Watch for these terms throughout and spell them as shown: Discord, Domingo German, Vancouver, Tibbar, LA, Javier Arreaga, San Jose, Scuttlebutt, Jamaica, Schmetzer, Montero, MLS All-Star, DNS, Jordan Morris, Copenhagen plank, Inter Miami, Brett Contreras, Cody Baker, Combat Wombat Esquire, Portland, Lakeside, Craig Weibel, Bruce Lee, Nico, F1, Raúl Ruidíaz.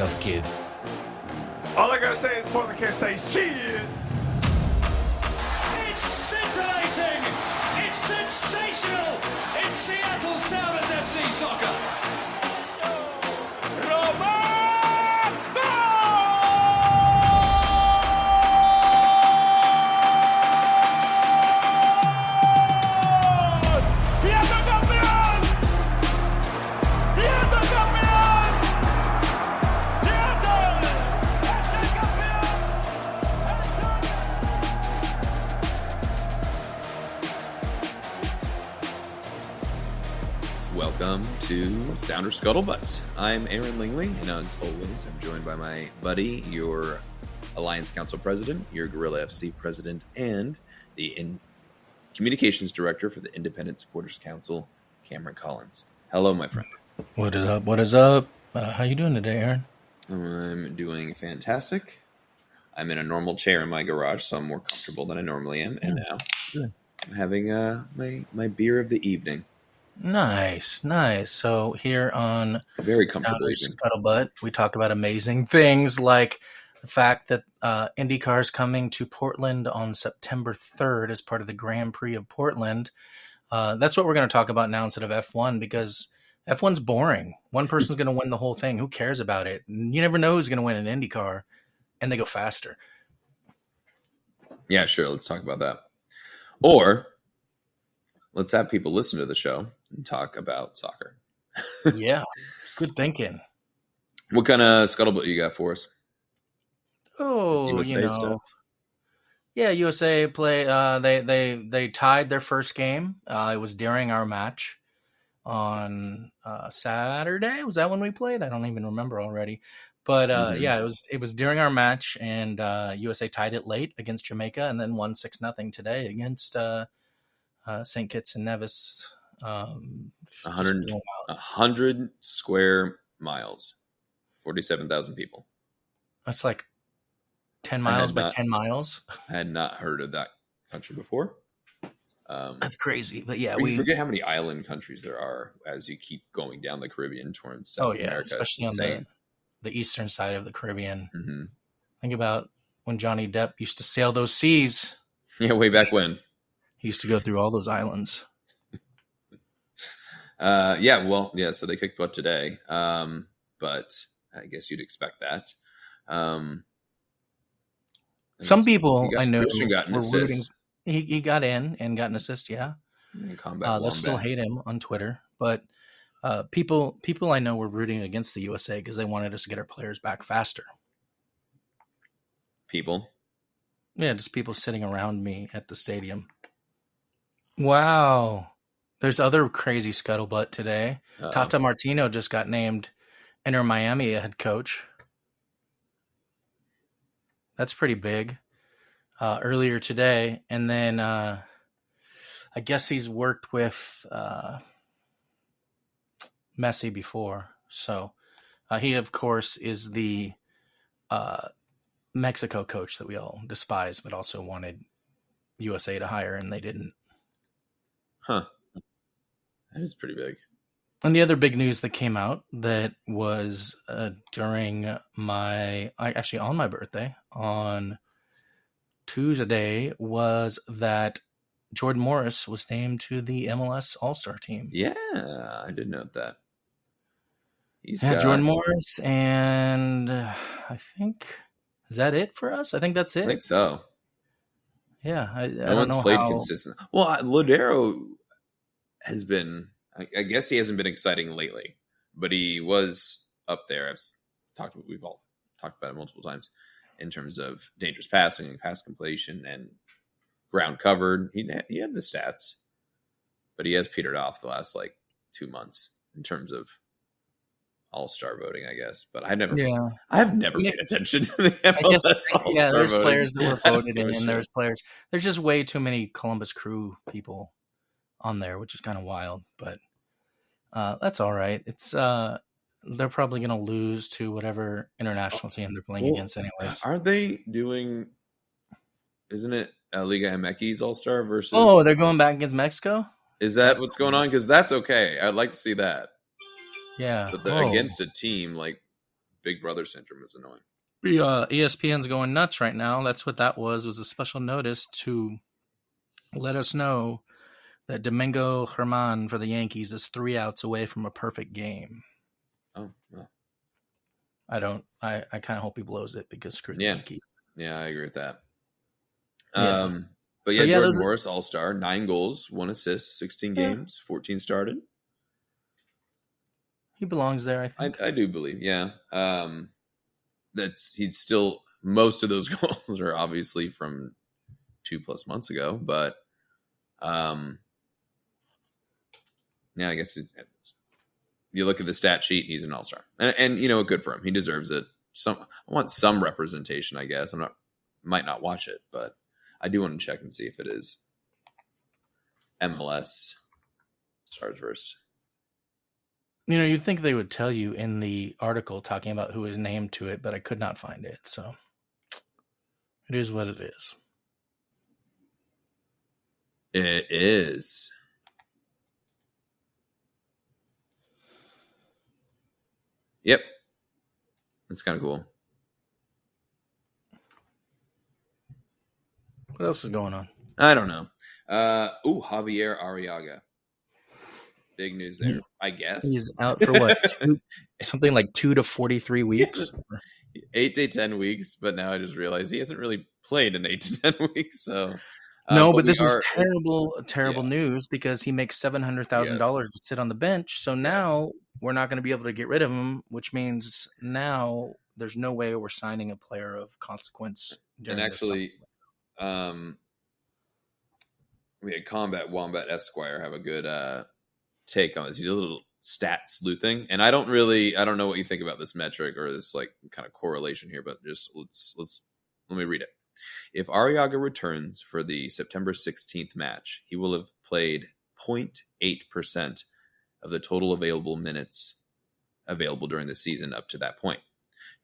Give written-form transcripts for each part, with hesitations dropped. tough kid. All I gotta say is Portland can't say shit. It's scintillating. It's sensational. It's Seattle Sounders FC soccer. Welcome to Sounder Scuttlebutt. I'm Aaron Lingley, and as always, I'm joined by my buddy, your Alliance Council President, your Gorilla FC President, and the Communications Director for the Independent Supporters Council, Cameron Collins. Hello, my friend. What is up? What is up? How you doing today, Aaron? I'm doing fantastic. I'm in a normal chair in my garage, so I'm more comfortable than I normally am. And now I'm having my beer of the evening. Nice. So here on Very Comfortable Scuttlebutt, we talk about amazing things like the fact that IndyCar is coming to Portland on September 3rd as part of the Grand Prix of Portland. That's what we're going to talk about now instead of F1 because F1's boring. One person's going to win the whole thing. Who cares about it? You never know who's going to win an IndyCar, and they go faster. Yeah, sure. Let's talk about that. Or let's have people listen to the show and talk about soccer. Yeah, good thinking. What kind of scuttlebutt you got for us? Oh, USA stuff. Yeah, USA play. They tied their first game. It was during our match on Saturday. Was that when we played? I don't even remember already. But yeah, it was during our match, and USA tied it late against Jamaica, and then won 6-0 today against St. Kitts and Nevis. 100 square miles, 47,000 people. That's like 10 miles by 10 miles. I had not heard of that country before. That's crazy. But yeah, we forget how many island countries there are as you keep going down the Caribbean towards South America. Especially on the eastern side of the Caribbean. Mm-hmm. Think about when Johnny Depp used to sail those seas. Yeah, way back when. He used to go through all those islands. So they kicked butt today. But I guess you'd expect that. Some people I know got were rooting. He got in and got an assist, yeah. They'll still hate him on Twitter. But people I know were rooting against the USA because they wanted us to get our players back faster. People? Yeah, just people sitting around me at the stadium. Wow. There's other crazy scuttlebutt today. Tata Martino just got named Inter Miami head coach. That's pretty big earlier today. And then I guess he's worked with Messi before. So he, of course, is the Mexico coach that we all despise, but also wanted USA to hire, and they didn't. Huh. That is pretty big. And the other big news that came out that was during on my birthday on Tuesday was that Jordan Morris was named to the MLS All-Star team. Yeah, I did note that. Jordan Morris, and I think, is that it for us? I think that's it. I think so. Yeah, I don't know. No one's played consistently. Well, Lodeiro has been, I guess he hasn't been exciting lately, but he was up there. We've all talked about it multiple times in terms of dangerous passing and pass completion and ground covered. He had the stats, but he has petered off the last 2 months in terms of All-Star voting, I guess, but I've never paid attention to the MLS All-Star there's voting. Players that were voted in, and there's players. There's just way too many Columbus Crew people on there, which is kind of wild, but that's all right. It's they're probably going to lose to whatever international team they're playing against anyways. Are they doing, isn't it Liga MX All-Star versus? Oh, they're going back against Mexico? Is that that's what's cool. going on? Because that's okay. I'd like to see that. Yeah, but against a team like Big Brother syndrome is annoying. ESPN's going nuts right now. That's what that was a special notice to let us know that Domingo German for the Yankees is 3 outs away from a perfect game. Oh, well. I kind of hope he blows it because screw the Yankees. Yeah, I agree with that. Yeah. But so, Jordan Morris, all-star, 9 goals, 1 assist, 16 games, 14 started. He belongs there, I think. I do believe, yeah. He's still, most of those goals are obviously from 2+ months ago, but I guess you look at the stat sheet, he's an all-star. And good for him. He deserves it. I want some representation, I guess. Might not watch it, but I do want to check and see if it is MLS Starsverse. You'd think they would tell you in the article talking about who is named to it, but I could not find it. So it is what it is. It is. Yep. That's kind of cool. What else is going on? I don't know. Javier Arreaga. Big news there, I guess. He's out for what? Something like 2 to 43 weeks? 8 to 10 weeks, but now I just realized he hasn't really played in 8 to 10 weeks. So no, but this is terrible news because he makes $700,000 to sit on the bench. So now we're not going to be able to get rid of him, which means now there's no way we're signing a player of consequence. And actually, we had Combat Wombat Esquire have a good take on this. You did a little stat sleuthing, and I don't know what you think about this metric or this like kind of correlation here, but just let me read it. If Arriaga returns for the September 16th match, he will have played 0.8% of the total available minutes available during the season up to that point.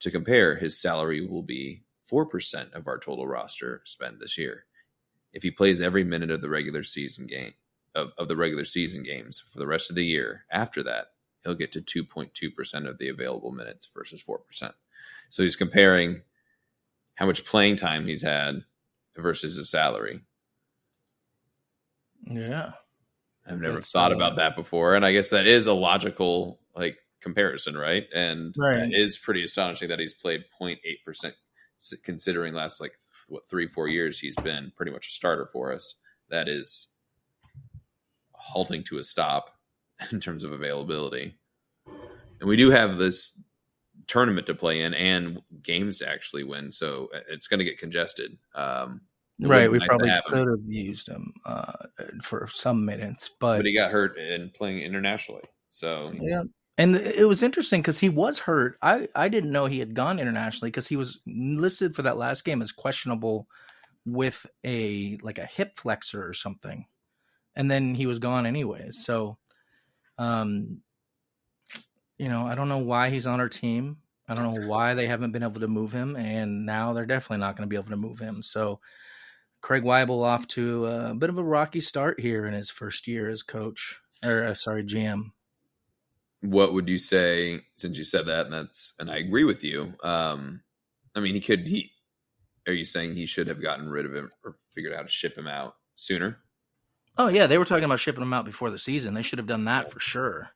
To compare, his salary will be 4% of our total roster spend this year if he plays every minute of the regular season game. Of the regular season games for the rest of the year. After that, he'll get to 2.2% of the available minutes versus 4%. So he's comparing how much playing time he's had versus his salary. Yeah. I've never thought about that before. And I guess that is a logical comparison, right? And it is pretty astonishing that he's played 0.8% considering last 3-4 years he's been pretty much a starter for us. That is halting to a stop in terms of availability. And we do have this tournament to play in and games to actually win. So it's going to get congested. We probably could have used him for some minutes, but he got hurt in playing internationally. So, yeah. And it was interesting because he was hurt. I didn't know he had gone internationally because he was listed for that last game as questionable with a hip flexor or something. And then he was gone anyways. So, I don't know why he's on our team. I don't know why they haven't been able to move him. And now they're definitely not going to be able to move him. So Craig Weibel off to a bit of a rocky start here in his first year as coach GM. What would you say, since you said that, and I agree with you. Are you saying he should have gotten rid of him or figured out how to ship him out sooner? Oh, yeah, they were talking about shipping them out before the season. They should have done that for sure.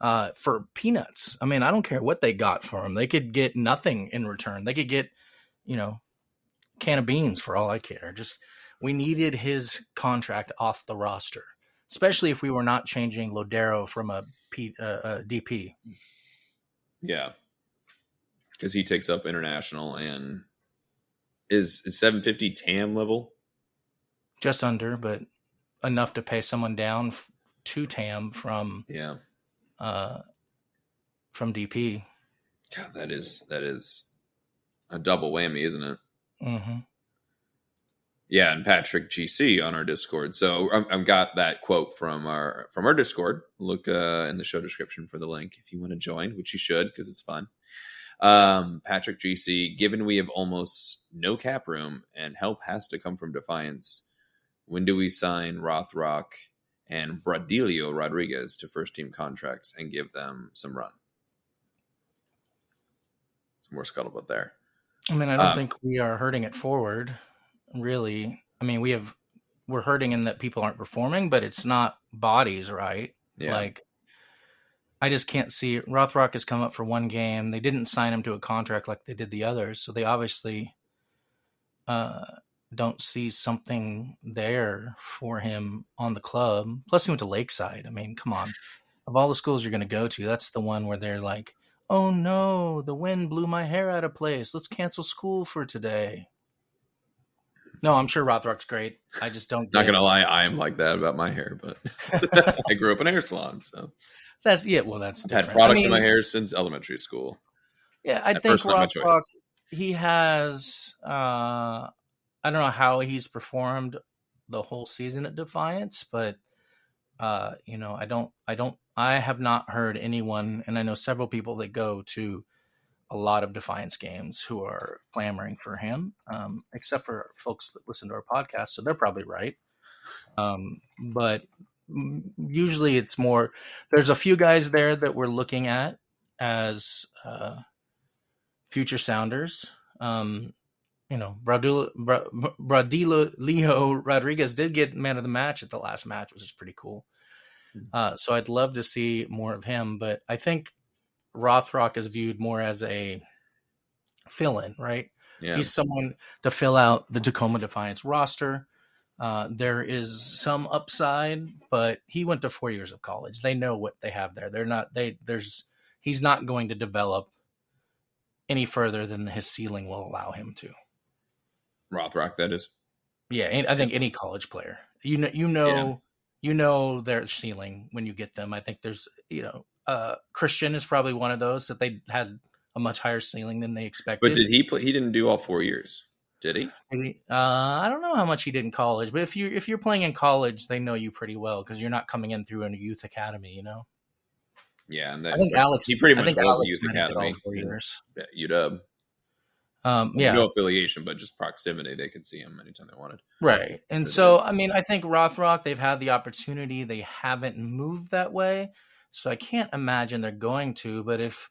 For peanuts. I mean, I don't care what they got for them. They could get nothing in return. They could get, can of beans for all I care. Just we needed his contract off the roster, especially if we were not changing Lodeiro from a DP. Yeah, because he takes up international and is 750 TAM level? Just under, but enough to pay someone down to TAM from DP. God, that is a double whammy, isn't it? Mm-hmm. Yeah, and Patrick GC on our Discord. So I've got that quote from our Discord. Look in the show description for the link if you want to join, which you should because it's fun. Patrick GC, given we have almost no cap room and help has to come from Defiance. When do we sign Rothrock and Braudílio Rodríguez to first-team contracts and give them some run? Some more scuttlebutt there. I mean, I don't think we are hurting it forward, really. I mean, we're hurting in that people aren't performing, but it's not bodies, right? Yeah. Like, I just can't see it. Rothrock has come up for one game. They didn't sign him to a contract like they did the others, so they obviously don't see something there for him on the club. Plus, he went to Lakeside. I mean, come on. Of all the schools you're going to go to, that's the one where they're like, oh, no, the wind blew my hair out of place. Let's cancel school for today. No, I'm sure Rothrock's great. I just don't get it. Not going to lie, I am like that about my hair, but I grew up in hair salon, so... That's yeah. Well, that's different. I've had product in my hair since elementary school. Yeah, I think Rothrock, he has. I don't know how he's performed the whole season at Defiance, but you know, I have not heard anyone, and I know several people that go to a lot of Defiance games who are clamoring for him, except for folks that listen to our podcast, so they're probably right. But usually it's more, there's a few guys there that we're looking at as future Sounders. You know, Braudílio Rodríguez did get man of the match at the last match, which is pretty cool. So I'd love to see more of him, but I think Rothrock is viewed more as a fill-in, right? Yeah. He's someone to fill out the Tacoma Defiance roster. There is some upside, but he went to 4 years of college. They know what they have there. They're not, they, there's, he's not going to develop any further than his ceiling will allow him to. Rothrock, that is. Yeah. And I think any college player, you know, their ceiling when you get them. I think there's, you know, Cristian is probably one of those that they had a much higher ceiling than they expected. But did he play? He didn't do all 4 years. Did he? I don't know how much he did in college, but if you're playing in college, they know you pretty well because you're not coming in through a youth academy, you know. Yeah, and then, I think Alex. He pretty much was a youth academy. All 4 years. UW. Yeah. No affiliation, but just proximity. They could see him anytime they wanted. Right, and so I mean, I think Rothrock. They've had the opportunity. They haven't moved that way, so I can't imagine they're going to. But if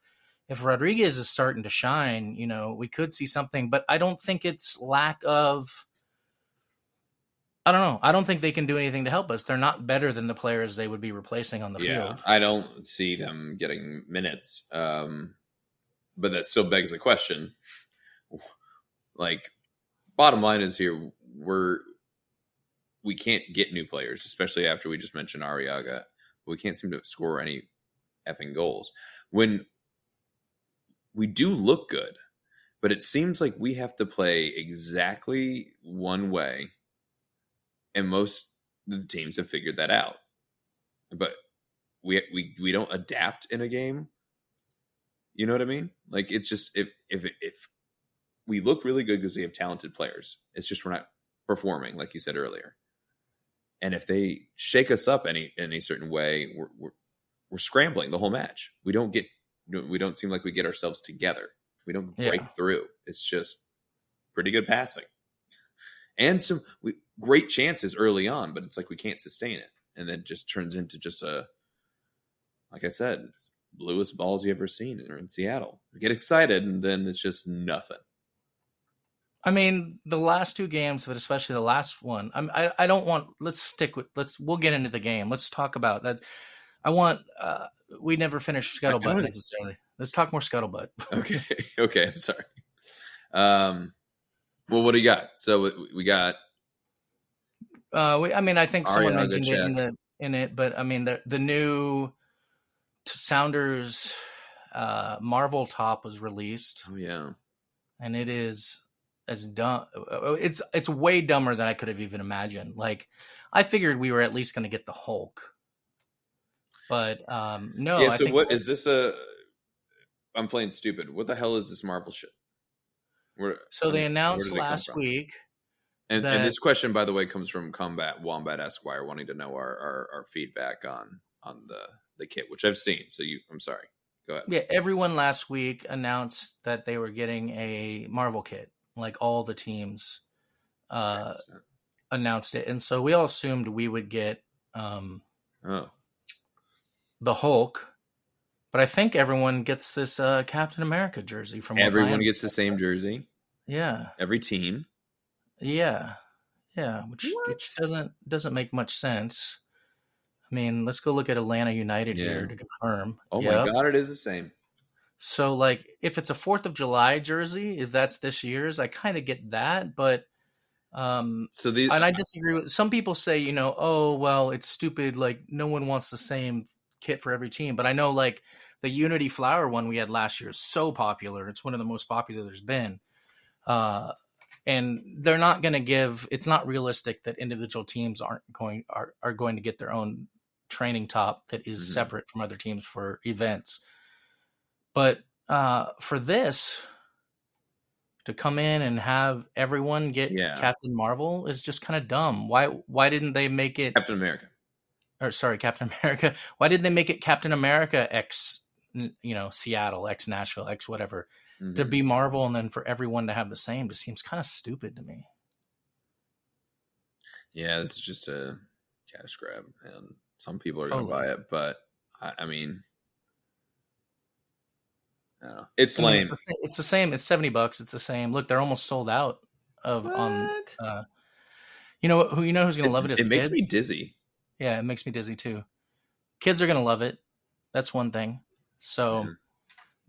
Rodríguez is starting to shine, you know, we could see something, but I don't think it's lack of, I don't know. I don't think they can do anything to help us. They're not better than the players they would be replacing on the field. I don't see them getting minutes. But that still begs the question. Like, bottom line is here, we can't get new players, especially after we just mentioned Arriaga. We can't seem to score any effing goals. When we do look good, but it seems like we have to play exactly one way. And most of the teams have figured that out. But we don't adapt in a game. You know what I mean? Like, it's just if we look really good because we have talented players, it's just we're not performing, like you said earlier. And if they shake us up any certain way, we're scrambling the whole match. We don't seem like we get ourselves together. We don't break through. It's just pretty good passing and some great chances early on, but it's like we can't sustain it. And then it just turns into just a, like I said, it's the bluest balls you ever seen in Seattle. We get excited and then it's just nothing. I mean, the last two games, but especially the last one, we'll get into the game. Let's talk about that. I want, we never finished Scuttlebutt necessarily. Let's talk more Scuttlebutt. Okay. I'm sorry. Well, what do you got? So we got. I think someone mentioned it in it, but I mean, the new Sounders Marvel top was released. Oh, yeah. And it is as dumb. It's way dumber than I could have even imagined. Like, I figured we were at least going to get the Hulk. But no. Yeah. So what is this? I'm playing stupid. What the hell is this Marvel shit? They announced last week. And this question, by the way, comes from Combat Wombat Esquire, wanting to know our feedback on the kit, which I've seen. So I'm sorry. Go ahead. Yeah. Everyone last week announced that they were getting a Marvel kit. Like, all the teams announced it, and so we all assumed we would get the Hulk, But I think everyone gets this Captain America jersey from everyone gets the same jersey. Yeah. Every team. Yeah. Yeah. Which doesn't make much sense. I mean, let's go look at Atlanta United here to confirm. Oh, my God, it is the same. So, like, if it's a 4th of July jersey, if that's this year's, I kind of get that. But and I disagree with some people say, you know, oh, well, it's stupid. Like, no one wants the same kit for every team. But I know, like, the Unity Flower one we had last year is so popular. It's one of the most popular there's been. And they're not going to give – it's not realistic that individual teams are going to get their own training top that is separate from other teams for events. But for this to come in and have everyone get Captain Marvel is just kind of dumb. Why didn't they make it – Captain America. Or sorry, Captain America. Why didn't they make it Captain America X, you know, Seattle, X Nashville, X whatever – to be Marvel and then for everyone to have the same just seems kind of stupid to me. Yeah, it's just a cash grab, and some people are going to buy it, but I mean, I don't know. It's lame. It's the same. It's $70. It's the same. Look, they're almost sold out of you know who's going to love it? It makes me dizzy. Yeah, it makes me dizzy too. Kids are going to love it. That's one thing. So. Yeah.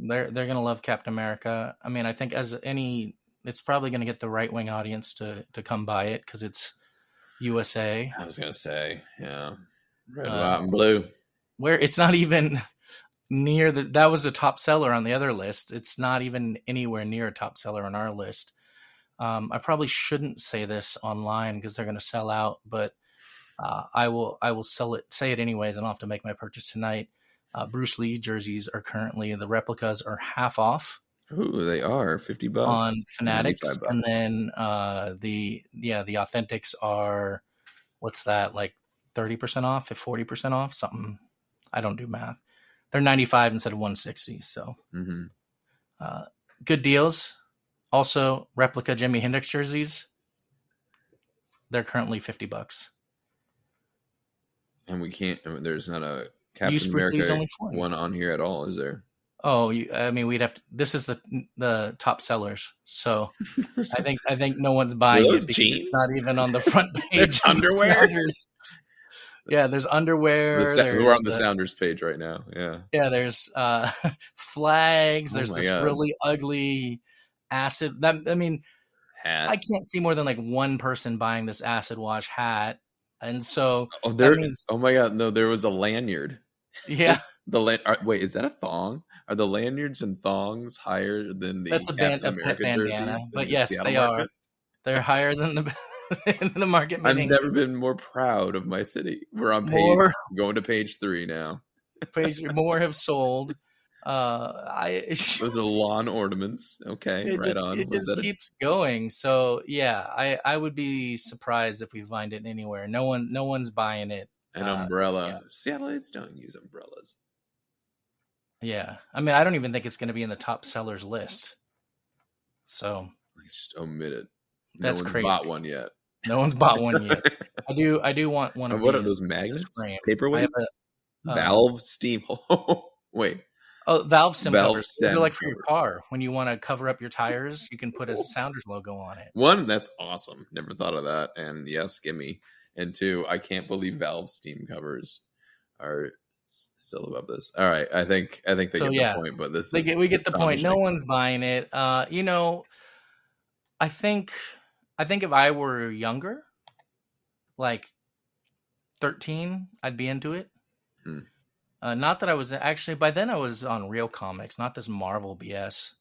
They're going to love Captain America. I mean, I think it's probably going to get the right-wing audience to come buy it because it's USA. I was going to say, yeah. Red, white, and blue. Where it's not even near that was a top seller on the other list. It's not even anywhere near a top seller on our list. I probably shouldn't say this online because they're going to sell out, but I will say it anyways, and I'll have to make my purchase tonight. Bruce Lee jerseys are currently, the replicas are half off. Ooh, they are $50 on Fanatics, and then the authentics are what's that, like 30% off, 40% off, something. I don't do math. They're 95 instead of 160. So good deals. Also, replica Jimi Hendrix jerseys. They're currently $50, and we can't. I mean, there's not a Captain America one on here at all, is there? Oh, I mean, we'd have to. This is the top sellers, so I think no one's buying it because it's not even on the front page. Underwear. Yeah, there's underwear. We're on the Sounders page right now. Yeah. Yeah, there's flags. There's really ugly acid. Hat. I can't see more than like one person buying this acid wash hat. And so, there was a lanyard. Yeah. Wait, is that a thong? Are the lanyards and thongs higher than the Captain America bandana? But yes, Seattle market? They're higher than the market. I've never been more proud of my city. We're on going to page 3 now. More have sold. Those are lawn ornaments. Okay, It just keeps going. So yeah, I would be surprised if we find it anywhere. No one's buying it. An umbrella. Yeah. Seattleites don't use umbrellas. Yeah, I mean, I don't even think it's going to be in the top sellers list. So let's just omit it. That's crazy. No one's bought one yet. No one's bought one yet. I do want one of these. What are those magnets? Paperweights. Valve steam. Wait. Oh, valve stem covers. These are like for your car. When you want to cover up your tires, you can put a Sounders logo on it. One, that's awesome. Never thought of that. And yes, gimme. And two, I can't believe valve steam covers are still above this. All right, I think they get the point. But we get the point. No one's buying it. You know, I think if I were younger, like 13, I'd be into it. Hmm. Not that I was actually by then I was on real comics, not this Marvel BS.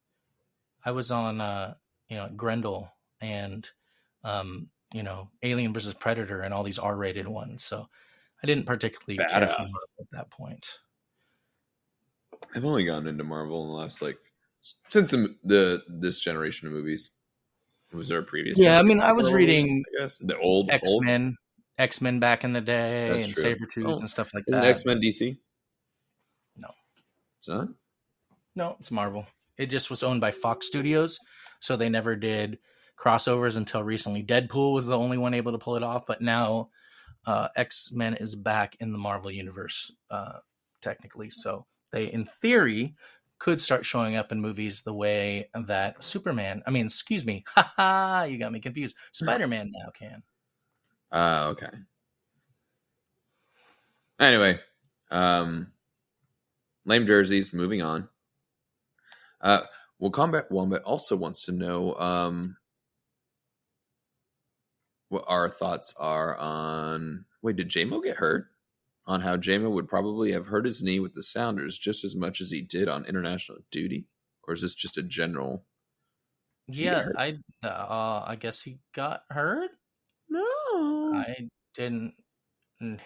I was on, Grendel and, Alien vs. Predator and all these R-rated ones. So I didn't particularly care for Marvel at that point. I've only gotten into Marvel in the last since this generation of movies. Was there a previous? Yeah, I mean, I was reading the old X-Men back in the day. That's and Sabretooth and stuff like that. X-Men DC. Huh? No, it's Marvel. It just was owned by Fox Studios, so they never did crossovers until recently. Deadpool was the only one able to pull it off, but now X-Men is back in the Marvel universe, technically. So They, in theory, could start showing up in movies the way that Superman, I mean, excuse me, you got me confused. Spider-Man now can. Okay. Anyway, lame jerseys, moving on. Well, Combat Wombat also wants to know what our thoughts are on... Wait, did J-Mo get hurt? On how J-Mo would probably have hurt his knee with the Sounders just as much as he did on international duty? Or is this just a general... Yeah, I guess he got hurt? No. I didn't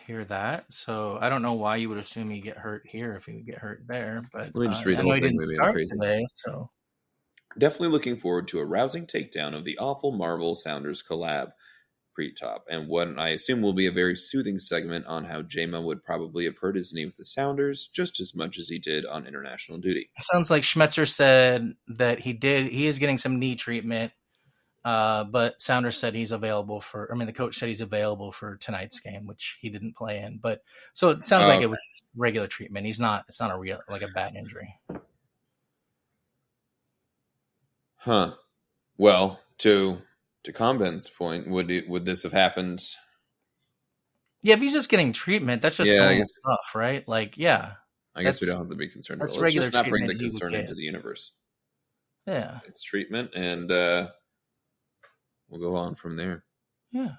hear that, so I don't know why you would assume he'd get hurt here if he would get hurt there, but let me just read the whole thing. Didn't start today, so... Definitely looking forward to a rousing takedown of the awful Marvel Sounders collab. Pre-top and what I assume will be a very soothing segment on how J-Mo would probably have hurt his knee with the Sounders just as much as he did on international duty. It sounds like Schmetzer said that he is getting some knee treatment, but Sounders said he's available for, I mean, the coach said he's available for tonight's game, which he didn't play in, but so it sounds like it was regular treatment. It's not a real, like a bad injury. Huh? Well, to Comben's point, would this have happened? Yeah, if he's just getting treatment, that's just normal stuff, right? Like, yeah. I guess we don't have to be concerned about it. Let's just not bring the concern into the universe. Yeah. It's treatment, and we'll go on from there. Yeah.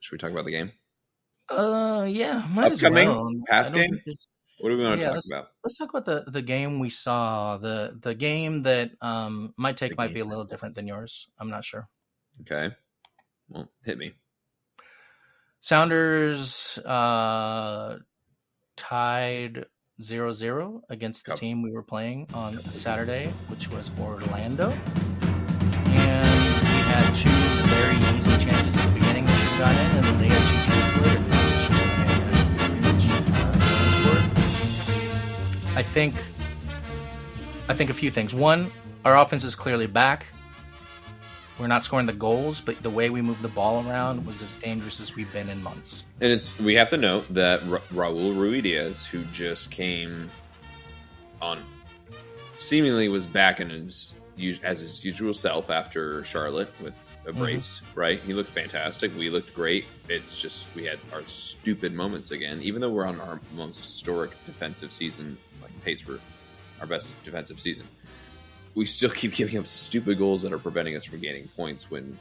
Should we talk about the game? Yeah, might upcoming, as well. Past game. What do we want to talk about? Let's talk about the game we saw. The game that my take might be a little different than yours. I'm not sure. Okay, well, hit me. Sounders tied 0-0 against the team we were playing on Saturday, which was Orlando, and we had two very easy chances at the beginning that should have got in, and they had two chances later. I think a few things. One, our offense is clearly back. We're not scoring the goals, but the way we moved the ball around was as dangerous as we've been in months. And we have to note that Raúl Ruidíaz, who just came on, seemingly was back in as his usual self after Charlotte with a brace, right? He looked fantastic. We looked great. It's just we had our stupid moments again. Even though we're on our most historic defensive season, like pace for our best defensive season, we still keep giving up stupid goals that are preventing us from gaining points when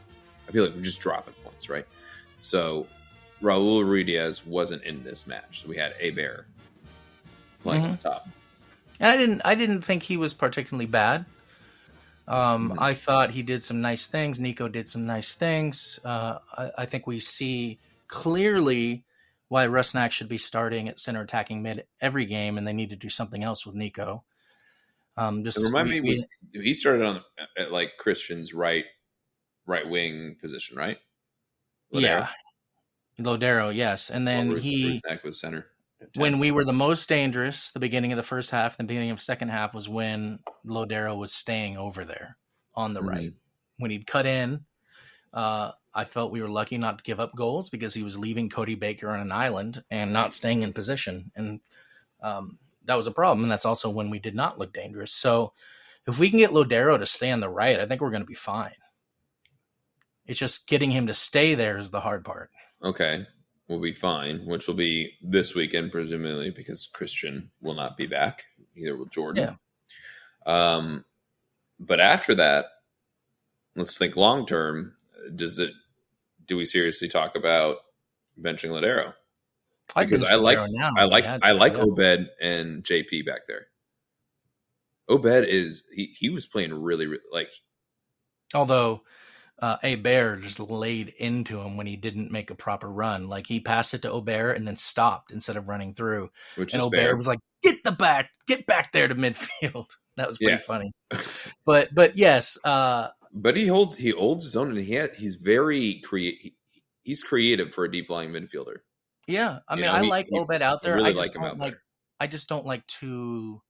I feel like we're just dropping points, right? So Raúl Ruidíaz wasn't in this match. So we had Bear playing on top. And I didn't think he was particularly bad. I thought he did some nice things. Nico did some nice things. I think we see clearly why Rusnak should be starting at center attacking mid every game, and they need to do something else with Nico. He started at like Christian's right wing position, right? Lodeiro. Yeah, Lodeiro, yes, and then Rusnak was center. When we were the most dangerous, the beginning of the first half, the beginning of second half was when Lodeiro was staying over there on the right. When he'd cut in, I felt we were lucky not to give up goals because he was leaving Cody Baker on an island and not staying in position. And that was a problem. And that's also when we did not look dangerous. So if we can get Lodeiro to stay on the right, I think we're going to be fine. It's just getting him to stay there is the hard part. Okay. Will be fine, which will be this weekend, presumably, because Cristian will not be back. Neither will Jordan. Yeah. But after that, let's think long term. Do we seriously talk about benching Lodeiro? Because I like Obed and JP back there. Obed is he was playing really like. Although. Bear just laid into him when he didn't make a proper run. Like he passed it to Obed and then stopped instead of running through. And Obed was like, get back there to midfield. That was pretty funny. But yes, but he holds his own, and he's very he's creative for a deep lying midfielder. Yeah, I mean, I like Obed out there. I just don't like too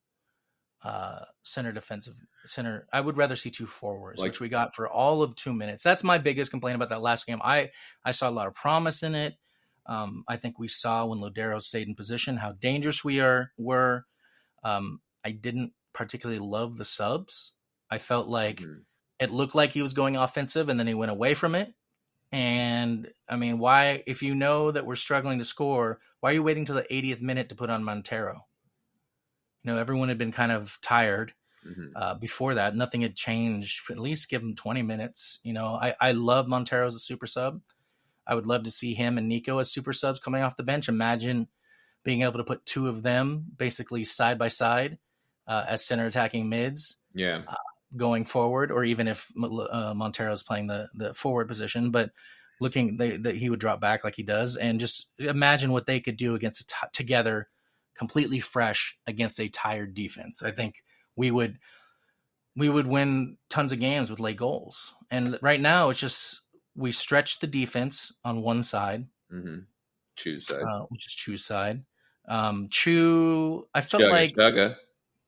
center defensive center. I would rather see two forwards, which we got for all of 2 minutes. That's my biggest complaint about that last game. I saw a lot of promise in it. I think we saw when Lodeiro stayed in position how dangerous we were. I didn't particularly love the subs. I felt like it looked like he was going offensive and then he went away from it. And I mean, why, if you know that we're struggling to score, why are you waiting till the 80th minute to put on Montero? You know, everyone had been kind of tired before that. Nothing had changed. At least give him 20 minutes. You know, I love Montero as a super sub. I would love to see him and Nico as super subs coming off the bench. Imagine being able to put two of them basically side by side as center attacking mids going forward, or even if Montero is playing the forward position, but looking that he would drop back like he does, and just imagine what they could do against together completely fresh against a tired defense. I think we would win tons of games with late goals. And right now it's just, we stretch the defense on one side, Chu's side, which is Chu's side. Chu, I felt like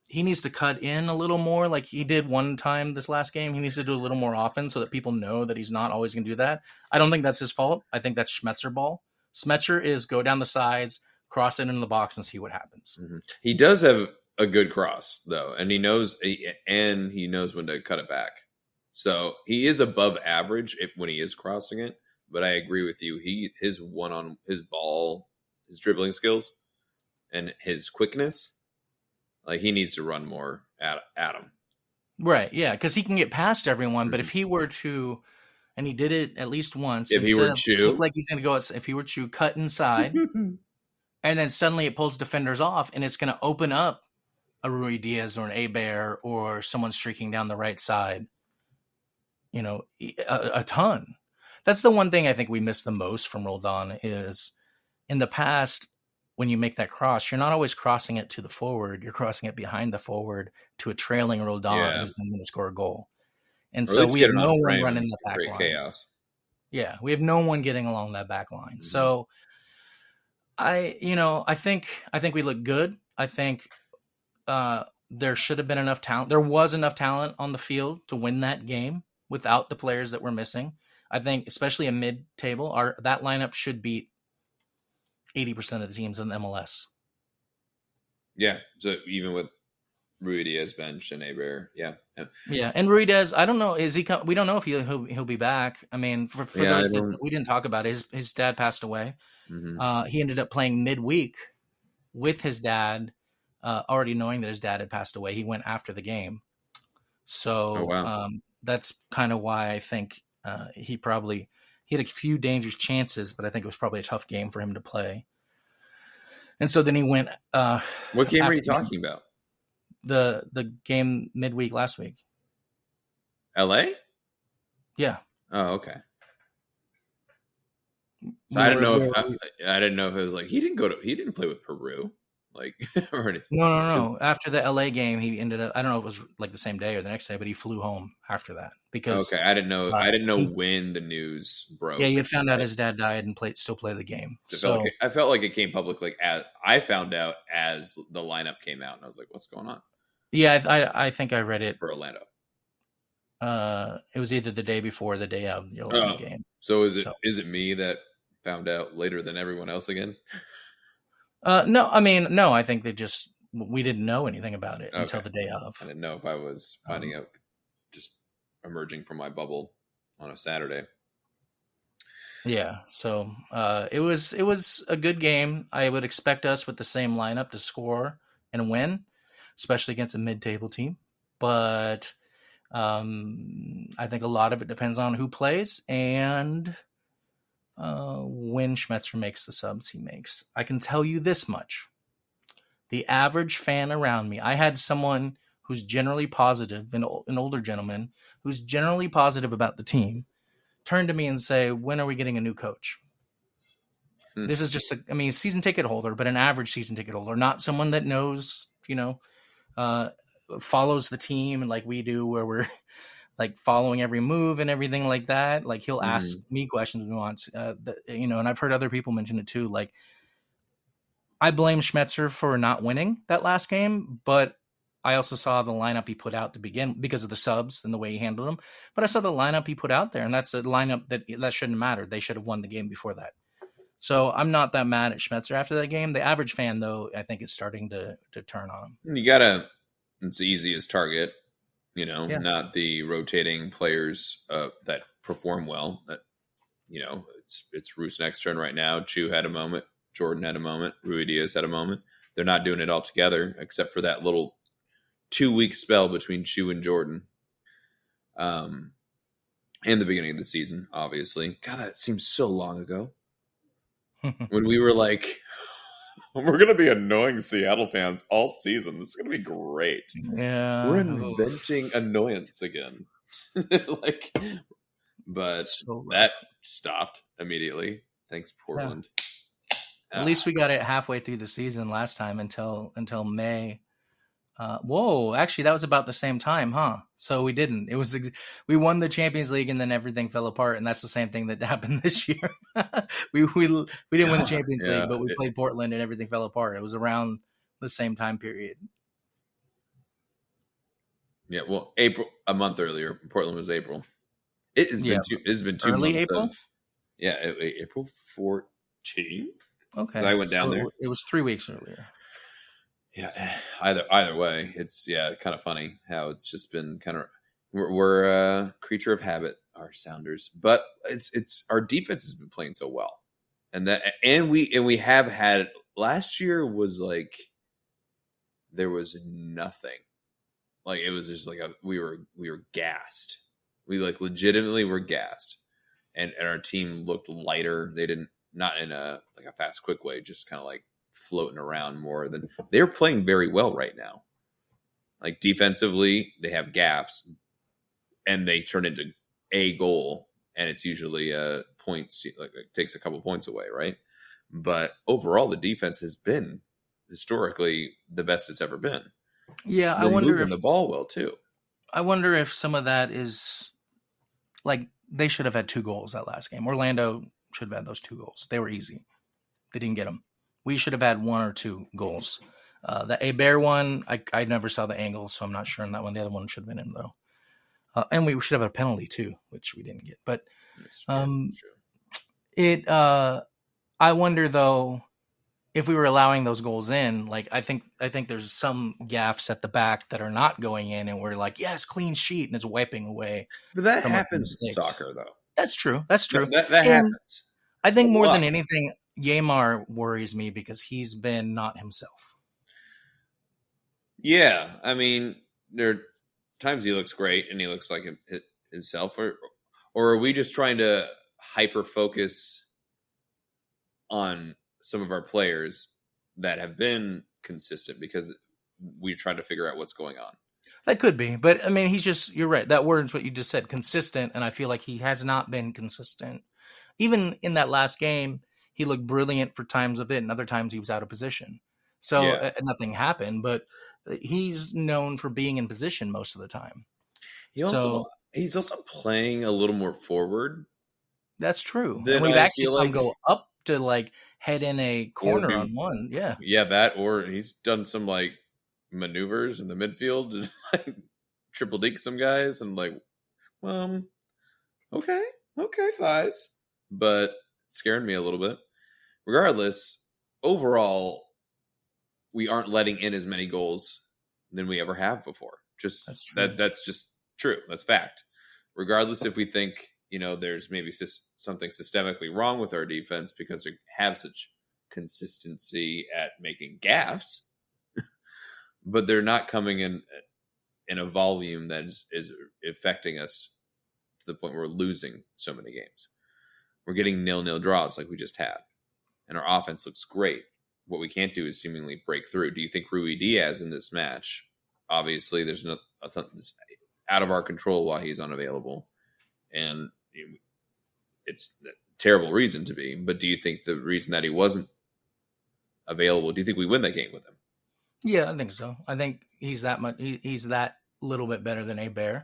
he needs to cut in a little more. Like he did one time this last game, he needs to do a little more often so that people know that he's not always going to do that. I don't think that's his fault. I think that's Schmetzer ball. Schmetzer is go down the sides, cross it into the box and see what happens. He does have a good cross though. And he knows when to cut it back. So he is above average when he is crossing it, but I agree with you. His ball, his dribbling skills and his quickness, like he needs to run more at him. Right. Yeah. Cause he can get past everyone, but if he were to, and he did it at least once, if he were to look like he's going to go, if he were to cut inside, and then suddenly it pulls defenders off, and it's going to open up a Ruidíaz or an Hebert or someone streaking down the right side, you know, a ton. That's the one thing I think we miss the most from Roldán is in the past, when you make that cross, you're not always crossing it to the forward. You're crossing it behind the forward to a trailing Roldán who's then going to score a goal. And or so we have no one running the back line. Chaos. Yeah, we have no one getting along that back line. So I think we look good. I think there should have been enough talent. There was enough talent on the field to win that game without the players that were missing. I think, especially a mid-table, that lineup should beat 80% of the teams in the MLS. Yeah, so even with Ruidíaz bench and Hebert, yeah, and Ruidíaz, I don't know, is he? We don't know if he'll be back. I mean, for those that we didn't talk about, his dad passed away. He ended up playing midweek with his dad, already knowing that his dad had passed away. He went after the game. So that's kind of why I think he had a few dangerous chances, but I think it was probably a tough game for him to play. And so then he went. What game are you talking about? The game midweek last week. LA? Yeah. Oh, okay. So I didn't know if it was like he didn't play with Peru like or anything. No. After the LA game, he ended up. I don't know if it was like the same day or the next day, but he flew home after that because. Okay, I didn't know. I didn't know when the news broke. Yeah, you found out his dad died and still played the game. I felt like it came public. Like as I found out as the lineup came out, and I was like, "What's going on?" Yeah, I think I read it for Orlando. It was either the day before or the day of the Orlando game. So is it me that found out later than everyone else again? No, I think we didn't know anything about it until the day of. I didn't know if I was finding out, just emerging from my bubble on a Saturday. Yeah. So, it was a good game. I would expect us with the same lineup to score and win, especially against a mid-table team. But, I think a lot of it depends on who plays and when Schmetzer makes the subs he makes. I can tell you this much. The average fan around me, I had someone who's generally positive, an older gentleman, who's generally positive about the team, turn to me and say, when are we getting a new coach? This is just, season ticket holder, but an average season ticket holder, not someone that knows, follows the team and like we do where we're like following every move and everything like that. Like he'll ask me questions when he wants, and I've heard other people mention it too. Like I blame Schmetzer for not winning that last game, but I also saw the lineup he put out to begin because of the subs and the way he handled them. But I saw the lineup he put out there, and that's a lineup that shouldn't matter. They should have won the game before that. So I'm not that mad at Schmetzer after that game. The average fan, though, I think is starting to turn on him. You gotta, it's the easiest target, not the rotating players that perform well. That it's Ruth's next turn right now. Chu had a moment. Jordan had a moment. Ruidíaz had a moment. They're not doing it all together, except for that little 2-week spell between Chu and Jordan. And the beginning of the season, obviously. God, that seems so long ago. When we were like, we're going to be annoying Seattle fans all season. This is going to be great. Yeah, we're inventing annoyance again. That stopped immediately. Thanks, Portland. Yeah. At least we got it halfway through the season last time until May. Actually, that was about the same time, huh? So we didn't. It was we won the Champions League, and then everything fell apart, and that's the same thing that happened this year. we didn't win the Champions League, but we played Portland, and everything fell apart. It was around the same time period. Yeah, well, April, a month earlier. Portland was April. It has been two early months. April? April 14th. Okay, I went down there. It was 3 weeks earlier. Yeah, either way, it's kind of funny how it's just been kind of we're a creature of habit, our Sounders, but it's our defense has been playing so well, and we have had last year was like there was nothing, like it was just like we were gassed, we like legitimately were gassed, and our team looked lighter. They didn't, not in a like a fast quick way, just kind of like floating around more than they're playing very well right now. Like defensively, they have gaffes and they turn into a goal, and it's usually points, like it takes a couple points away, right? But overall, the defense has been historically the best it's ever been. Yeah, I wonder moving if the ball well too. I wonder if some of that is like they should have had 2 goals that last game. Orlando should have had those 2 goals. They were easy. They didn't get them. We should have had 1 or 2 goals. The Hebert one, I never saw the angle, so I'm not sure on that one. The other one should have been in, though. And we should have had a penalty, too, which we didn't get. But I wonder, though, if we were allowing those goals in, like I think there's some gaffes at the back that are not going in, and we're like, yes, clean sheet, and it's wiping away. But that happens in soccer, though. That's true. That happens. I think more than anything, Yamar worries me because he's been not himself. Yeah, I mean, there are times he looks great and he looks like himself. Or are we just trying to hyper-focus on some of our players that have been consistent because we're trying to figure out what's going on? That could be. But, I mean, he's just – you're right. That word is what you just said, consistent, and I feel like he has not been consistent. Even in that last game – he looked brilliant for times of it, and other times he was out of position. So nothing happened, but he's known for being in position most of the time. He's also playing a little more forward. That's true. And we've actually seen him go up to like head in a corner on one. Yeah. Yeah, that, or he's done some like maneuvers in the midfield and like triple deke some guys and like, okay, thighs. But scaring me a little bit. Regardless, overall, we aren't letting in as many goals than we ever have before. That's just true. That's fact. Regardless, if we think there's maybe something systemically wrong with our defense because we have such consistency at making gaffes, but they're not coming in a volume that is affecting us to the point where we're losing so many games. We're getting 0-0 draws like we just had. And our offense looks great. What we can't do is seemingly break through. Do you think Ruidíaz in this match, obviously there's no out of our control while he's unavailable. And it's a terrible reason to be. But do you think the reason that he wasn't available, do you think we win that game with him? Yeah, I think so. I think he's that much. He's that little bit better than Hebert.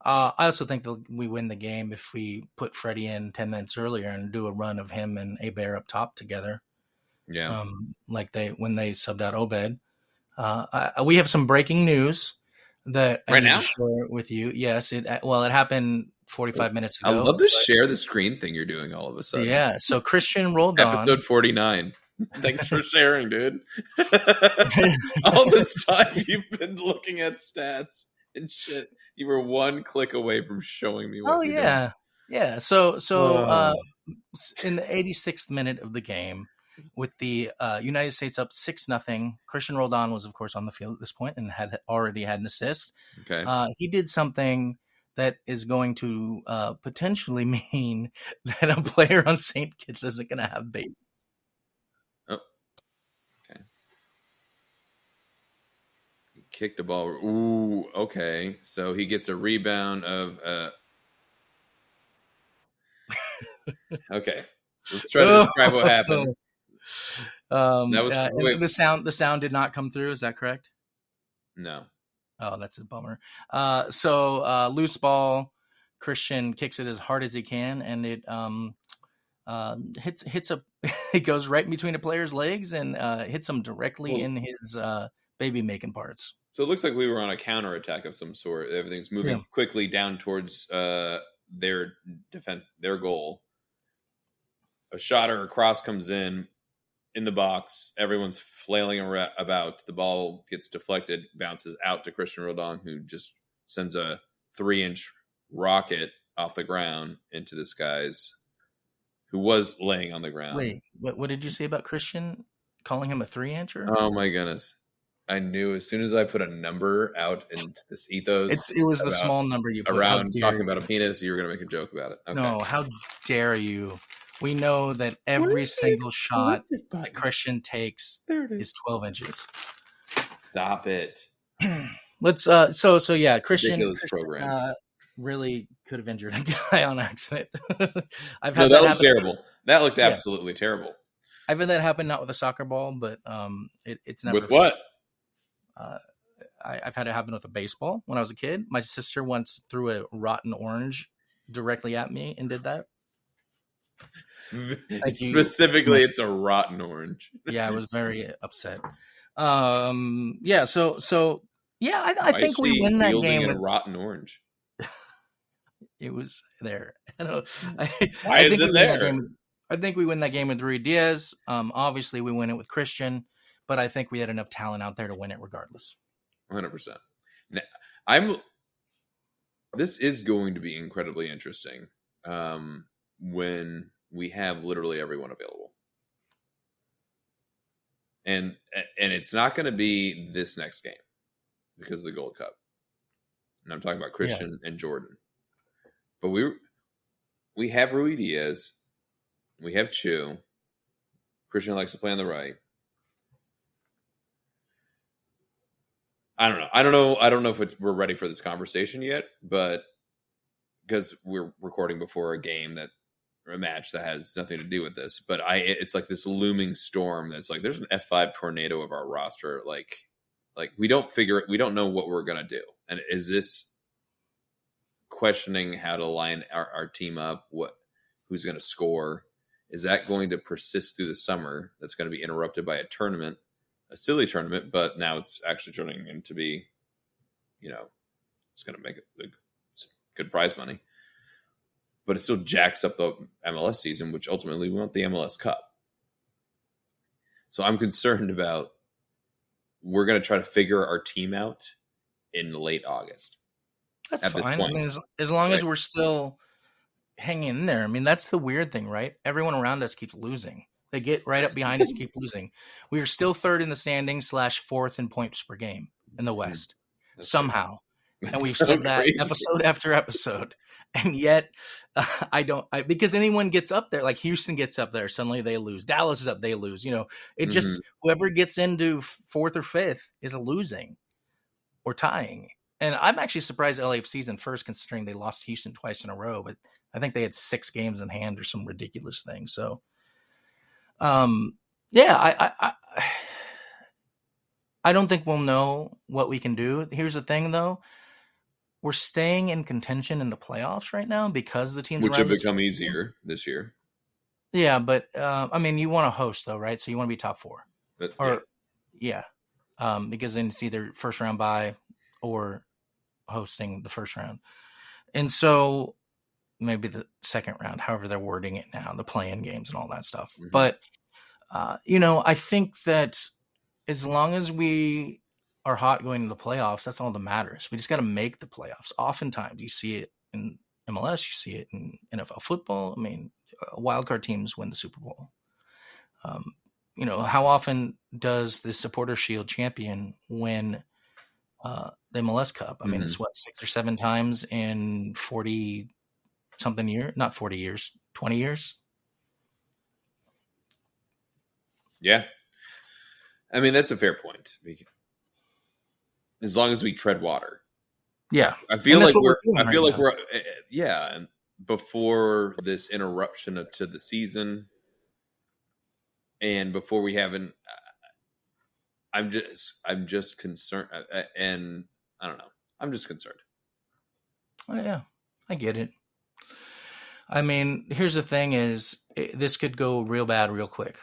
I also think that we win the game if we put Freddie in 10 minutes earlier and do a run of him and Hebert up top together. Yeah. Like when they subbed out Obed. We have some breaking news that I need to share with you. Yes, it happened 45 minutes ago. I love to share the screen thing you're doing all of a sudden. Yeah, so Cristian Roldán. Episode 49. Thanks for sharing, dude. All this time you've been looking at stats and shit. You were one click away from showing me what you're doing. Yeah. So in the 86th minute of the game, with the United States up 6-0, Cristian Roldán was, of course, on the field at this point and had already had an assist. Okay. He did something that is going to potentially mean that a player on St. Kitts isn't going to have babies. Oh. Okay. He kicked a ball. Ooh, okay. So he gets a rebound of... Okay. Let's try to describe what happened. That was the sound did not come through. Is that correct? No. Oh, that's a bummer. So loose ball. Cristian kicks it as hard as he can, and it hits a. It goes right in between a player's legs and hits him directly in his baby making parts. So it looks like we were on a counterattack of some sort. Everything's moving quickly down towards their defense, their goal. A shot or a cross comes in the box. Everyone's flailing about. The ball gets deflected, bounces out to Cristian Roldán, who just sends a 3-inch rocket off the ground into this guy's, who was laying on the ground. Wait, what did you say about Cristian calling him a 3-incher? Oh my goodness. I knew as soon as I put a number out in this ethos. It was the small number you put around talking about a penis. You were going to make a joke about it. Okay. No, how dare you? We know that every single shot that Cristian takes is 12 inches. Stop it. Let's Cristian really could have injured a guy on accident. That looked terrible. That looked absolutely terrible. I've had that happen, not with a soccer ball, but it's never with fun. What? I've had it happen with a baseball when I was a kid. My sister once threw a rotten orange directly at me and did that. Specifically, it's a rotten orange. Yeah, I was very upset. I think we win that game with a rotten orange. It was there. Why is it there? I think we win that game with Ruidíaz. Obviously, we win it with Cristian, but I think we had enough talent out there to win it regardless. 100%. Now, this is going to be incredibly interesting. When we have literally everyone available. And it's not going to be this next game because of the Gold Cup. And I'm talking about Cristian and Jordan. But we have Ruidíaz. We have Chu. Cristian likes to play on the right. I don't know if we're ready for this conversation yet, but because we're recording before a game a match that has nothing to do with this, but it's like this looming storm that's like there's an F5 tornado of our roster. Like we don't know what we're gonna do, and is this questioning how to line our team up, who's gonna score? Is that going to persist through the summer? That's going to be interrupted by a silly tournament, but now it's actually turning into be, it's gonna make good prize money. But it still jacks up the MLS season, which ultimately we want the MLS Cup. So I'm concerned about we're going to try to figure our team out in late August. That's fine. I mean, as long as we're still hanging in there. I mean, that's the weird thing, right? Everyone around us keeps losing. They get right up behind us, keep losing. We are still third in the standings /4th in points per game in the West somehow. That's and we've so said that crazy. Episode after episode. And yet because anyone gets up there, like Houston gets up there, suddenly they lose. Dallas is up, they lose. It just whoever gets into 4th or 5th is losing or tying. And I'm actually surprised LAFC is in first, considering they lost Houston twice in a row. But I think they had 6 games in hand or some ridiculous thing. So, I don't think we'll know what we can do. Here's the thing, though. We're staying in contention in the playoffs right now because the teams... Which have become easier this year. Yeah, but, you want to host, though, right? So you want to be top 4. But, or, yeah. because then it's either first round bye or hosting the first round. And so maybe the second round, however they're wording it now, the play-in games and all that stuff. Mm-hmm. But, you know, I think that as long as we are hot going into the playoffs, that's all that matters. We just got to make the playoffs. Oftentimes you see it in MLS, you see it in NFL football. I mean, wildcard teams win the Super Bowl. You know, how often does the Supporter Shield champion win the MLS Cup? I mean, it's what, 6 or 7 times in 40 something year, not 40 years, 20 years. Yeah. I mean, that's a fair point. As long as we tread water. Yeah. I feel like we're yeah. And before this interruption to the season, and before we haven't, I'm just concerned, and I don't know. I'm just concerned. Oh, yeah, I get it. I mean, here's the thing: this could go real bad real quick.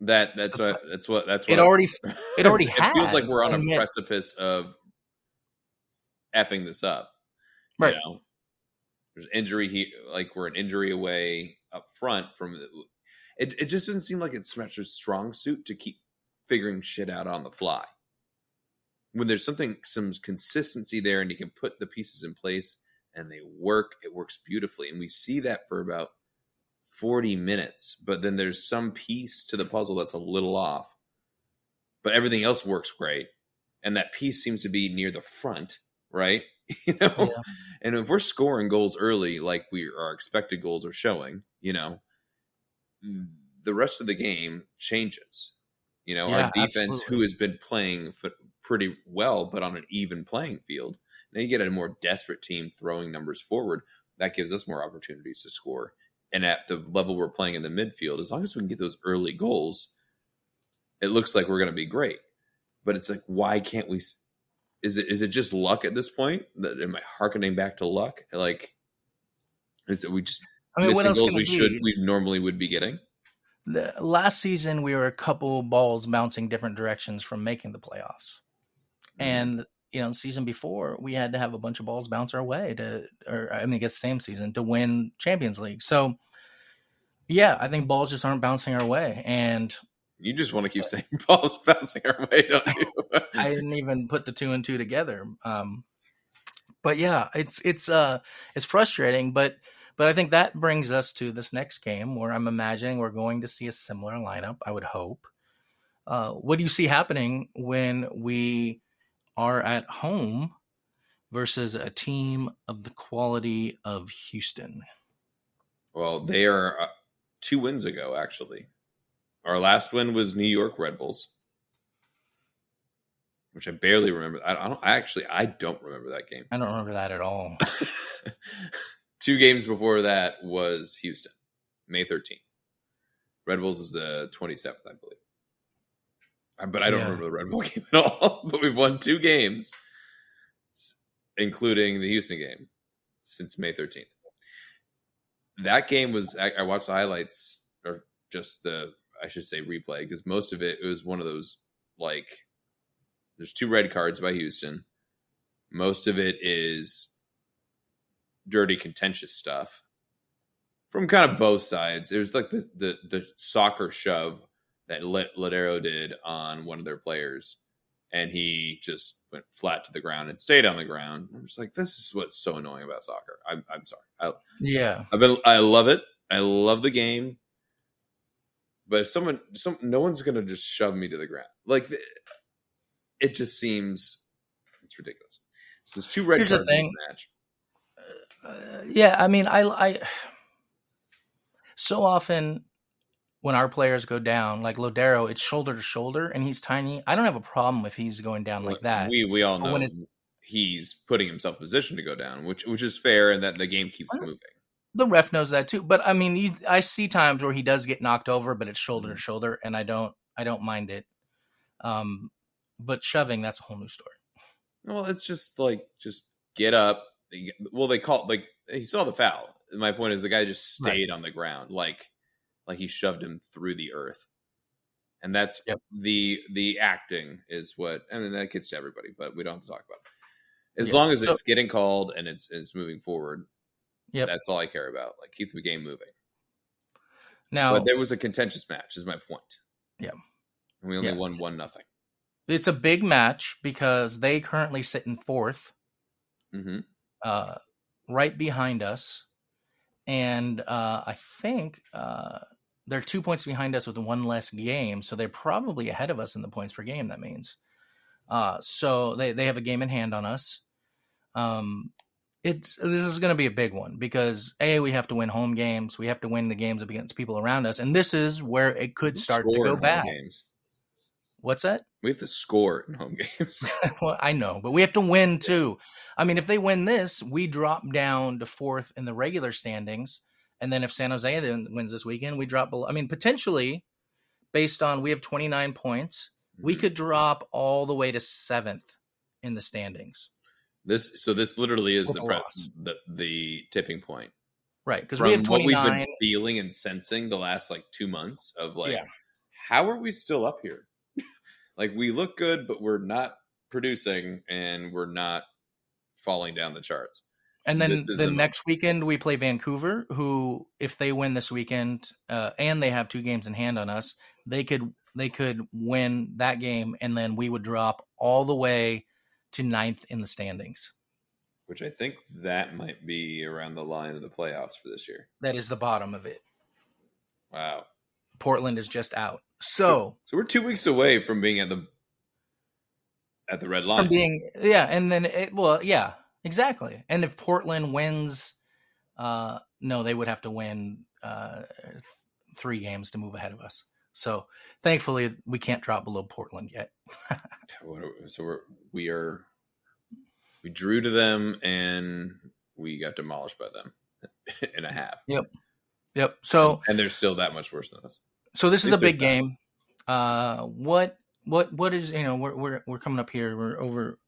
It already has. It feels like we're on a precipice of effing this up. Right. You know? There's injury here, like we're an injury away up front from the, It just doesn't seem like it's Schmetzer's strong suit to keep figuring shit out on the fly. When there's some consistency there and you can put the pieces in place and they work, it works beautifully. And we see that for about 40 minutes, but then there's some piece to the puzzle that's a little off, but everything else works great. And that piece seems to be near the front, right? You know, yeah. And if we're scoring goals early, like our expected goals are showing, you know, the rest of the game changes. You know, yeah, our defense, absolutely. Who has been playing pretty well, but on an even playing field, now you get a more desperate team throwing numbers forward. That gives us more opportunities to score. And at the level we're playing in the midfield, as long as we can get those early goals, it looks like we're going to be great. But it's like, why can't we? Is it just luck at this point? Am I hearkening back to luck? Like, is it we just? I mean, what else can we do? We normally would be getting. Last season, we were a couple balls bouncing different directions from making the playoffs. Mm-hmm. And, you know, the season before, we had to have a bunch of balls bounce our way same season, to win Champions League. So, yeah, I think balls just aren't bouncing our way. And you just want to keep saying balls bouncing our way, don't you? I didn't even put the 2 and 2 together. But, yeah, it's frustrating, but... But I think that brings us to this next game where I'm imagining we're going to see a similar lineup, I would hope. What do you see happening when we are at home versus a team of the quality of Houston? Well, they are 2 wins ago, actually. Our last win was New York Red Bulls, which I barely remember. I don't remember that game. I don't remember that at all. 2 games before that was Houston, May 13th. Red Bulls is the 27th, I believe. But I don't remember the Red Bull game at all. But we've won 2 games, including the Houston game, since May 13th. That game was, I watched the highlights, or just the, I should say replay, because most of it was one of those, like, there's 2 red cards by Houston. Most of it is dirty, contentious stuff from kind of both sides. It was like the soccer shove that Lodeiro did on one of their players, and he just went flat to the ground and stayed on the ground. I'm just like, this is what's so annoying about soccer. I'm sorry. I love it. I love the game, but if no one's gonna just shove me to the ground. Like, it just seems it's ridiculous. So there's 2 red cards in this match. Yeah, I mean, I so often when our players go down, like Lodeiro, it's shoulder to shoulder, and he's tiny. I don't have a problem if he's going down like that. We all know when he's putting himself in position to go down, which is fair, and that the game keeps moving. The ref knows that too. But I mean, I see times where he does get knocked over, but it's shoulder to shoulder, and I don't mind it. But shoving, that's a whole new story. Well, it's just like, just get up. Well, they called, like, he saw the foul. My point is the guy just stayed on the ground, like he shoved him through the earth. And that's the acting is what, I mean, that gets to everybody, but we don't have to talk about it. As long as it's getting called and it's moving forward. Yep. That's all I care about. Like, keep the game moving. Now, but there was a contentious match is my point. Yeah. And we only won 1-0. It's a big match because they currently sit in fourth, right behind us. And I think they're 2 points behind us with one less game. So they're probably ahead of us in the points per game. That means so they have a game in hand on us. This is going to be a big one because we have to win home games. We have to win the games against people around us. And this is where it could start to go bad. What's that? We have to score in home games. Well, I know, but we have to win too. I mean, if they win this, we drop down to fourth in the regular standings. And then if San Jose then wins this weekend, we drop below. I mean, potentially based on, we have 29 points. We could drop all the way to seventh in the standings. This literally is the tipping point, right? Because we have 29. What we've been feeling and sensing the last 2 months of how are we still up here? We look good, but we're not producing, and we're not falling down the charts. And then the next weekend we play Vancouver, who, if they win this weekend, and they have two games in hand on us, they could win that game, and then we would drop all the way to ninth in the standings, which I think that might be around the line of the playoffs for this year. That is the bottom of it. Wow. Portland is just out. So we're 2 weeks away from being at the red line. Exactly. And if Portland wins, they would have to win 3 games to move ahead of us. So thankfully, we can't drop below Portland yet. We drew to them and we got demolished by them in a half. Yep. So and they're still that much worse than us. So this is a big game. What is we're coming up here. We're over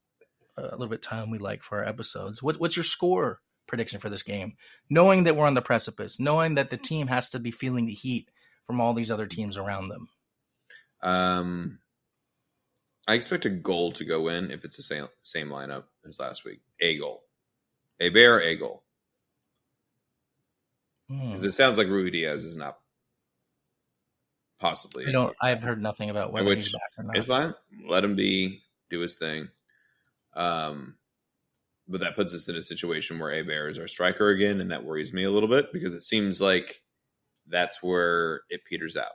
a little bit time we like for our episodes. What's your score prediction for this game? Knowing that we're on the precipice, knowing that the team has to be feeling the heat from all these other teams around them. I expect a goal to go in if it's the same lineup as last week. A goal. A bear, a goal. Because it sounds like Ruidíaz is not possibly. I've heard nothing about whether he's back or not. It's fine. Let him be. Do his thing. But that puts us in a situation where a bear is our striker again, and that worries me a little bit because it seems like that's where it peters out.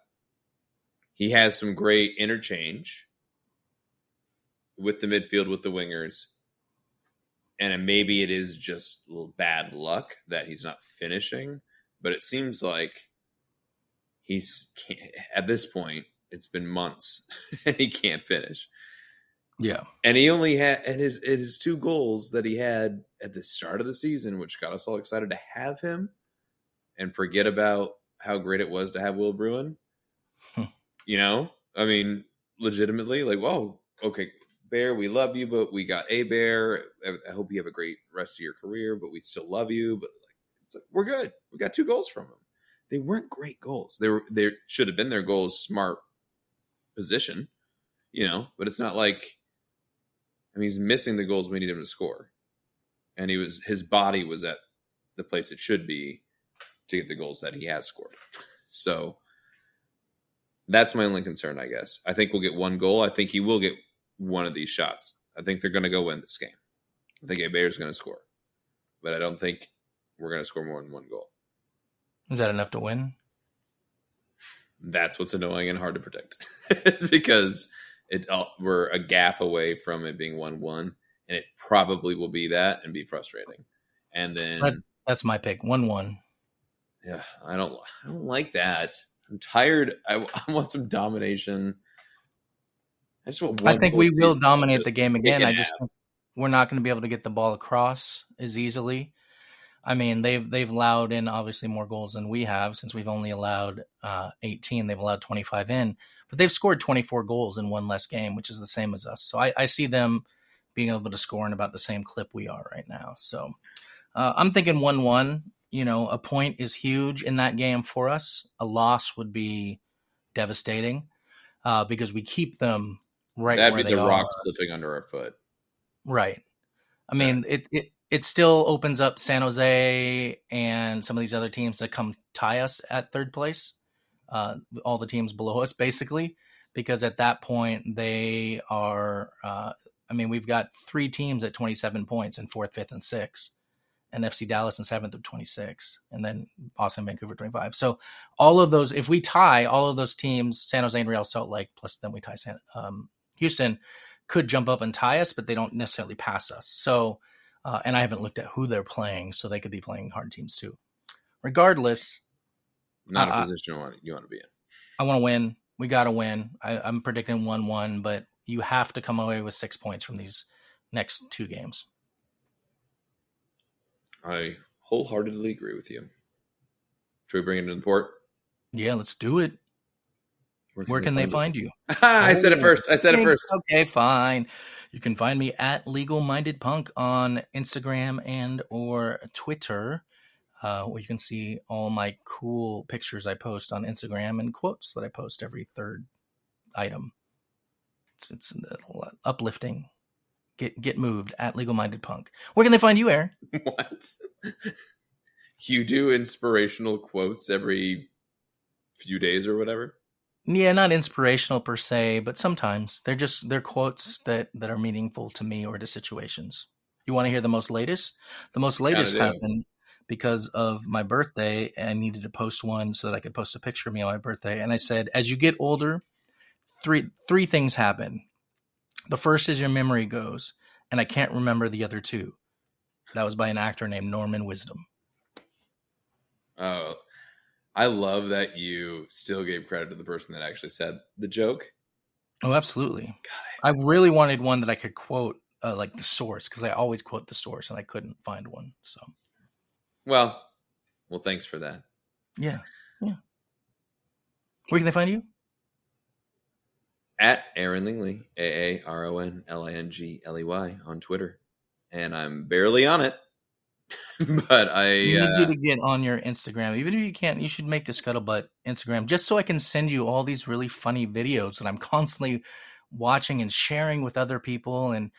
He has some great interchange with the midfield, with the wingers. And maybe it is just bad luck that he's not finishing, but it seems like at this point, it's been months and he can't finish. Yeah. And he only had, and his 2 goals that he had at the start of the season, which got us all excited to have him and forget about how great it was to have Will Bruin. I mean, legitimately, whoa, okay, Bear, we love you, but we got a Bear. I hope you have a great rest of your career, but we still love you. But we're good. We got 2 goals from him. They weren't great goals. They should have been their goals, smart position, but it's not he's missing the goals we need him to score. And his body was at the place it should be to get the goals that he has scored. So that's my only concern, I guess. I think we'll get 1 goal. I think he will get one of these shots. I think they're going to go win this game. I think Hebert's going to score, but I don't think we're going to score more than 1 goal. Is that enough to win? That's what's annoying and hard to predict because we're a gaff away from it being 1-1, and it probably will be that and be frustrating. And then that's my pick, 1-1. Yeah, I don't like that. I'm tired. I want some domination. I just want. I think we will dominate the game again. I just think we're not going to be able to get the ball across as easily. I mean, they've allowed in obviously more goals than we have, since we've only allowed 18. They've allowed 25 in, but they've scored 24 goals in 1 less game, which is the same as us. So I see them being able to score in about the same clip we are right now. So I'm thinking 1-1. A point is huge in that game for us. A loss would be devastating. because we keep them right where they are. That'd be the rock slipping under our foot. Right. I mean, it still opens up San Jose and some of these other teams to come tie us at third place, all the teams below us, basically, because at that point they are we've got three teams at 27 points in 4th, 5th, and 6th, and FC Dallas in 7th of 26, and then Austin, Vancouver, 25. So all of those, if we tie all of those teams, San Jose and Real Salt Lake, plus then we tie Houston, could jump up and tie us, but they don't necessarily pass us. So... and I haven't looked at who they're playing, so they could be playing hard teams too. Regardless, not a position you want to be in. I want to win. We got to win. I'm predicting 1-1, but you have to come away with 6 points from these next two games. I wholeheartedly agree with you. Should we bring it into the port? Yeah, let's do it. Where can they find you? I said it first. Okay, fine. You can find me at Legal Minded Punk on Instagram and or Twitter, where you can see all my cool pictures I post on Instagram and quotes that I post every third item. It's uplifting. Get moved at Legal Minded Punk. Where can they find you, Aaron? What? You do inspirational quotes every few days or whatever? Yeah, not inspirational per se, but sometimes they're quotes that are meaningful to me or to situations. You want to hear the most latest? The most latest happened because of my birthday. I needed to post one so that I could post a picture of me on my birthday. And I said, as you get older, three things happen. The first is your memory goes, and I can't remember the other two. That was by an actor named Norman Wisdom. Oh, I love that you still gave credit to the person that actually said the joke. Oh, absolutely. God, I really wanted one that I could quote, like the source, because I always quote the source, and I couldn't find one. So, well, thanks for that. Yeah. Where can they find you? At Aaron Lingley, AARONLINGLEY on Twitter, and I'm barely on it. But I need you to get on your Instagram. Even if you can't, you should make the Scuttlebutt Instagram just so I can send you all these really funny videos that I'm constantly watching and sharing with other people and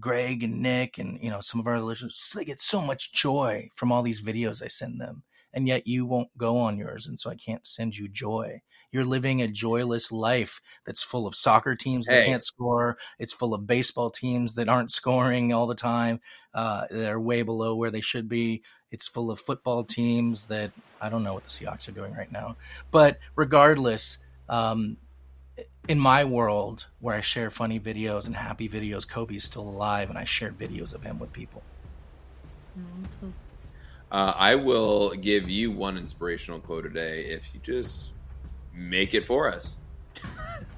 Greg and Nick and, you know, some of our listeners. So they get so much joy from all these videos I send them. And yet you won't go on yours. And so I can't send you joy. You're living a joyless life that's full of soccer teams that can't score. It's full of baseball teams that aren't scoring all the time. They're way below where they should be. It's full of football teams that I don't know what the Seahawks are doing right now. But regardless, in my world where I share funny videos and happy videos, Kobe's still alive and I share videos of him with people. Mm-hmm. I will give you one inspirational quote today if you just make it for us.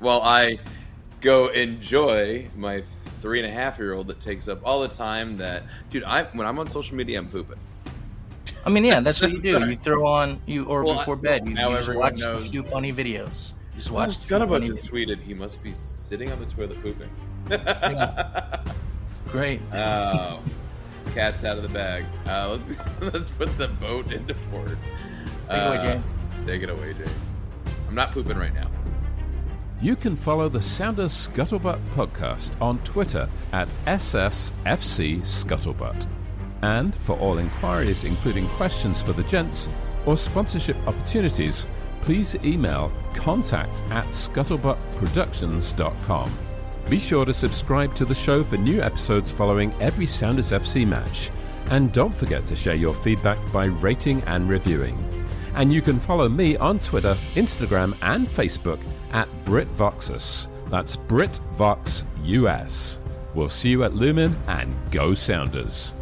While I go enjoy my 3.5-year-old that takes up all the time that... Dude, when I'm on social media, I'm pooping. I mean, yeah, that's what you do. You throw on... before bed, you just watch a few funny videos. Scuttlebutt just tweeted, he must be sitting on the toilet pooping. Yeah. Great. Oh. Cat's out of the bag. Let's put the boat into port. Take it away, James. I'm not pooping right now. You can follow the Sounders Scuttlebutt podcast on Twitter at SSFC Scuttlebutt. And for all inquiries, including questions for the gents or sponsorship opportunities, please email contact@scuttlebuttproductions.com. Be sure to subscribe to the show for new episodes following every Sounders FC match. And don't forget to share your feedback by rating and reviewing. And you can follow me on Twitter, Instagram, and Facebook at BritVoxus. That's BritVoxUS. We'll see you at Lumen, and go Sounders.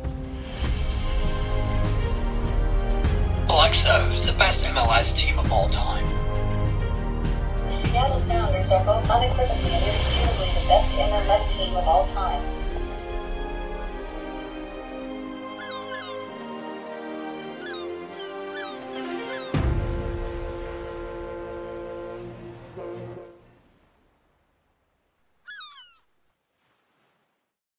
Alexa, who's the best MLS team of all time? The Seattle Sounders are both unequivocally and irrefutably the best MLS team of all time.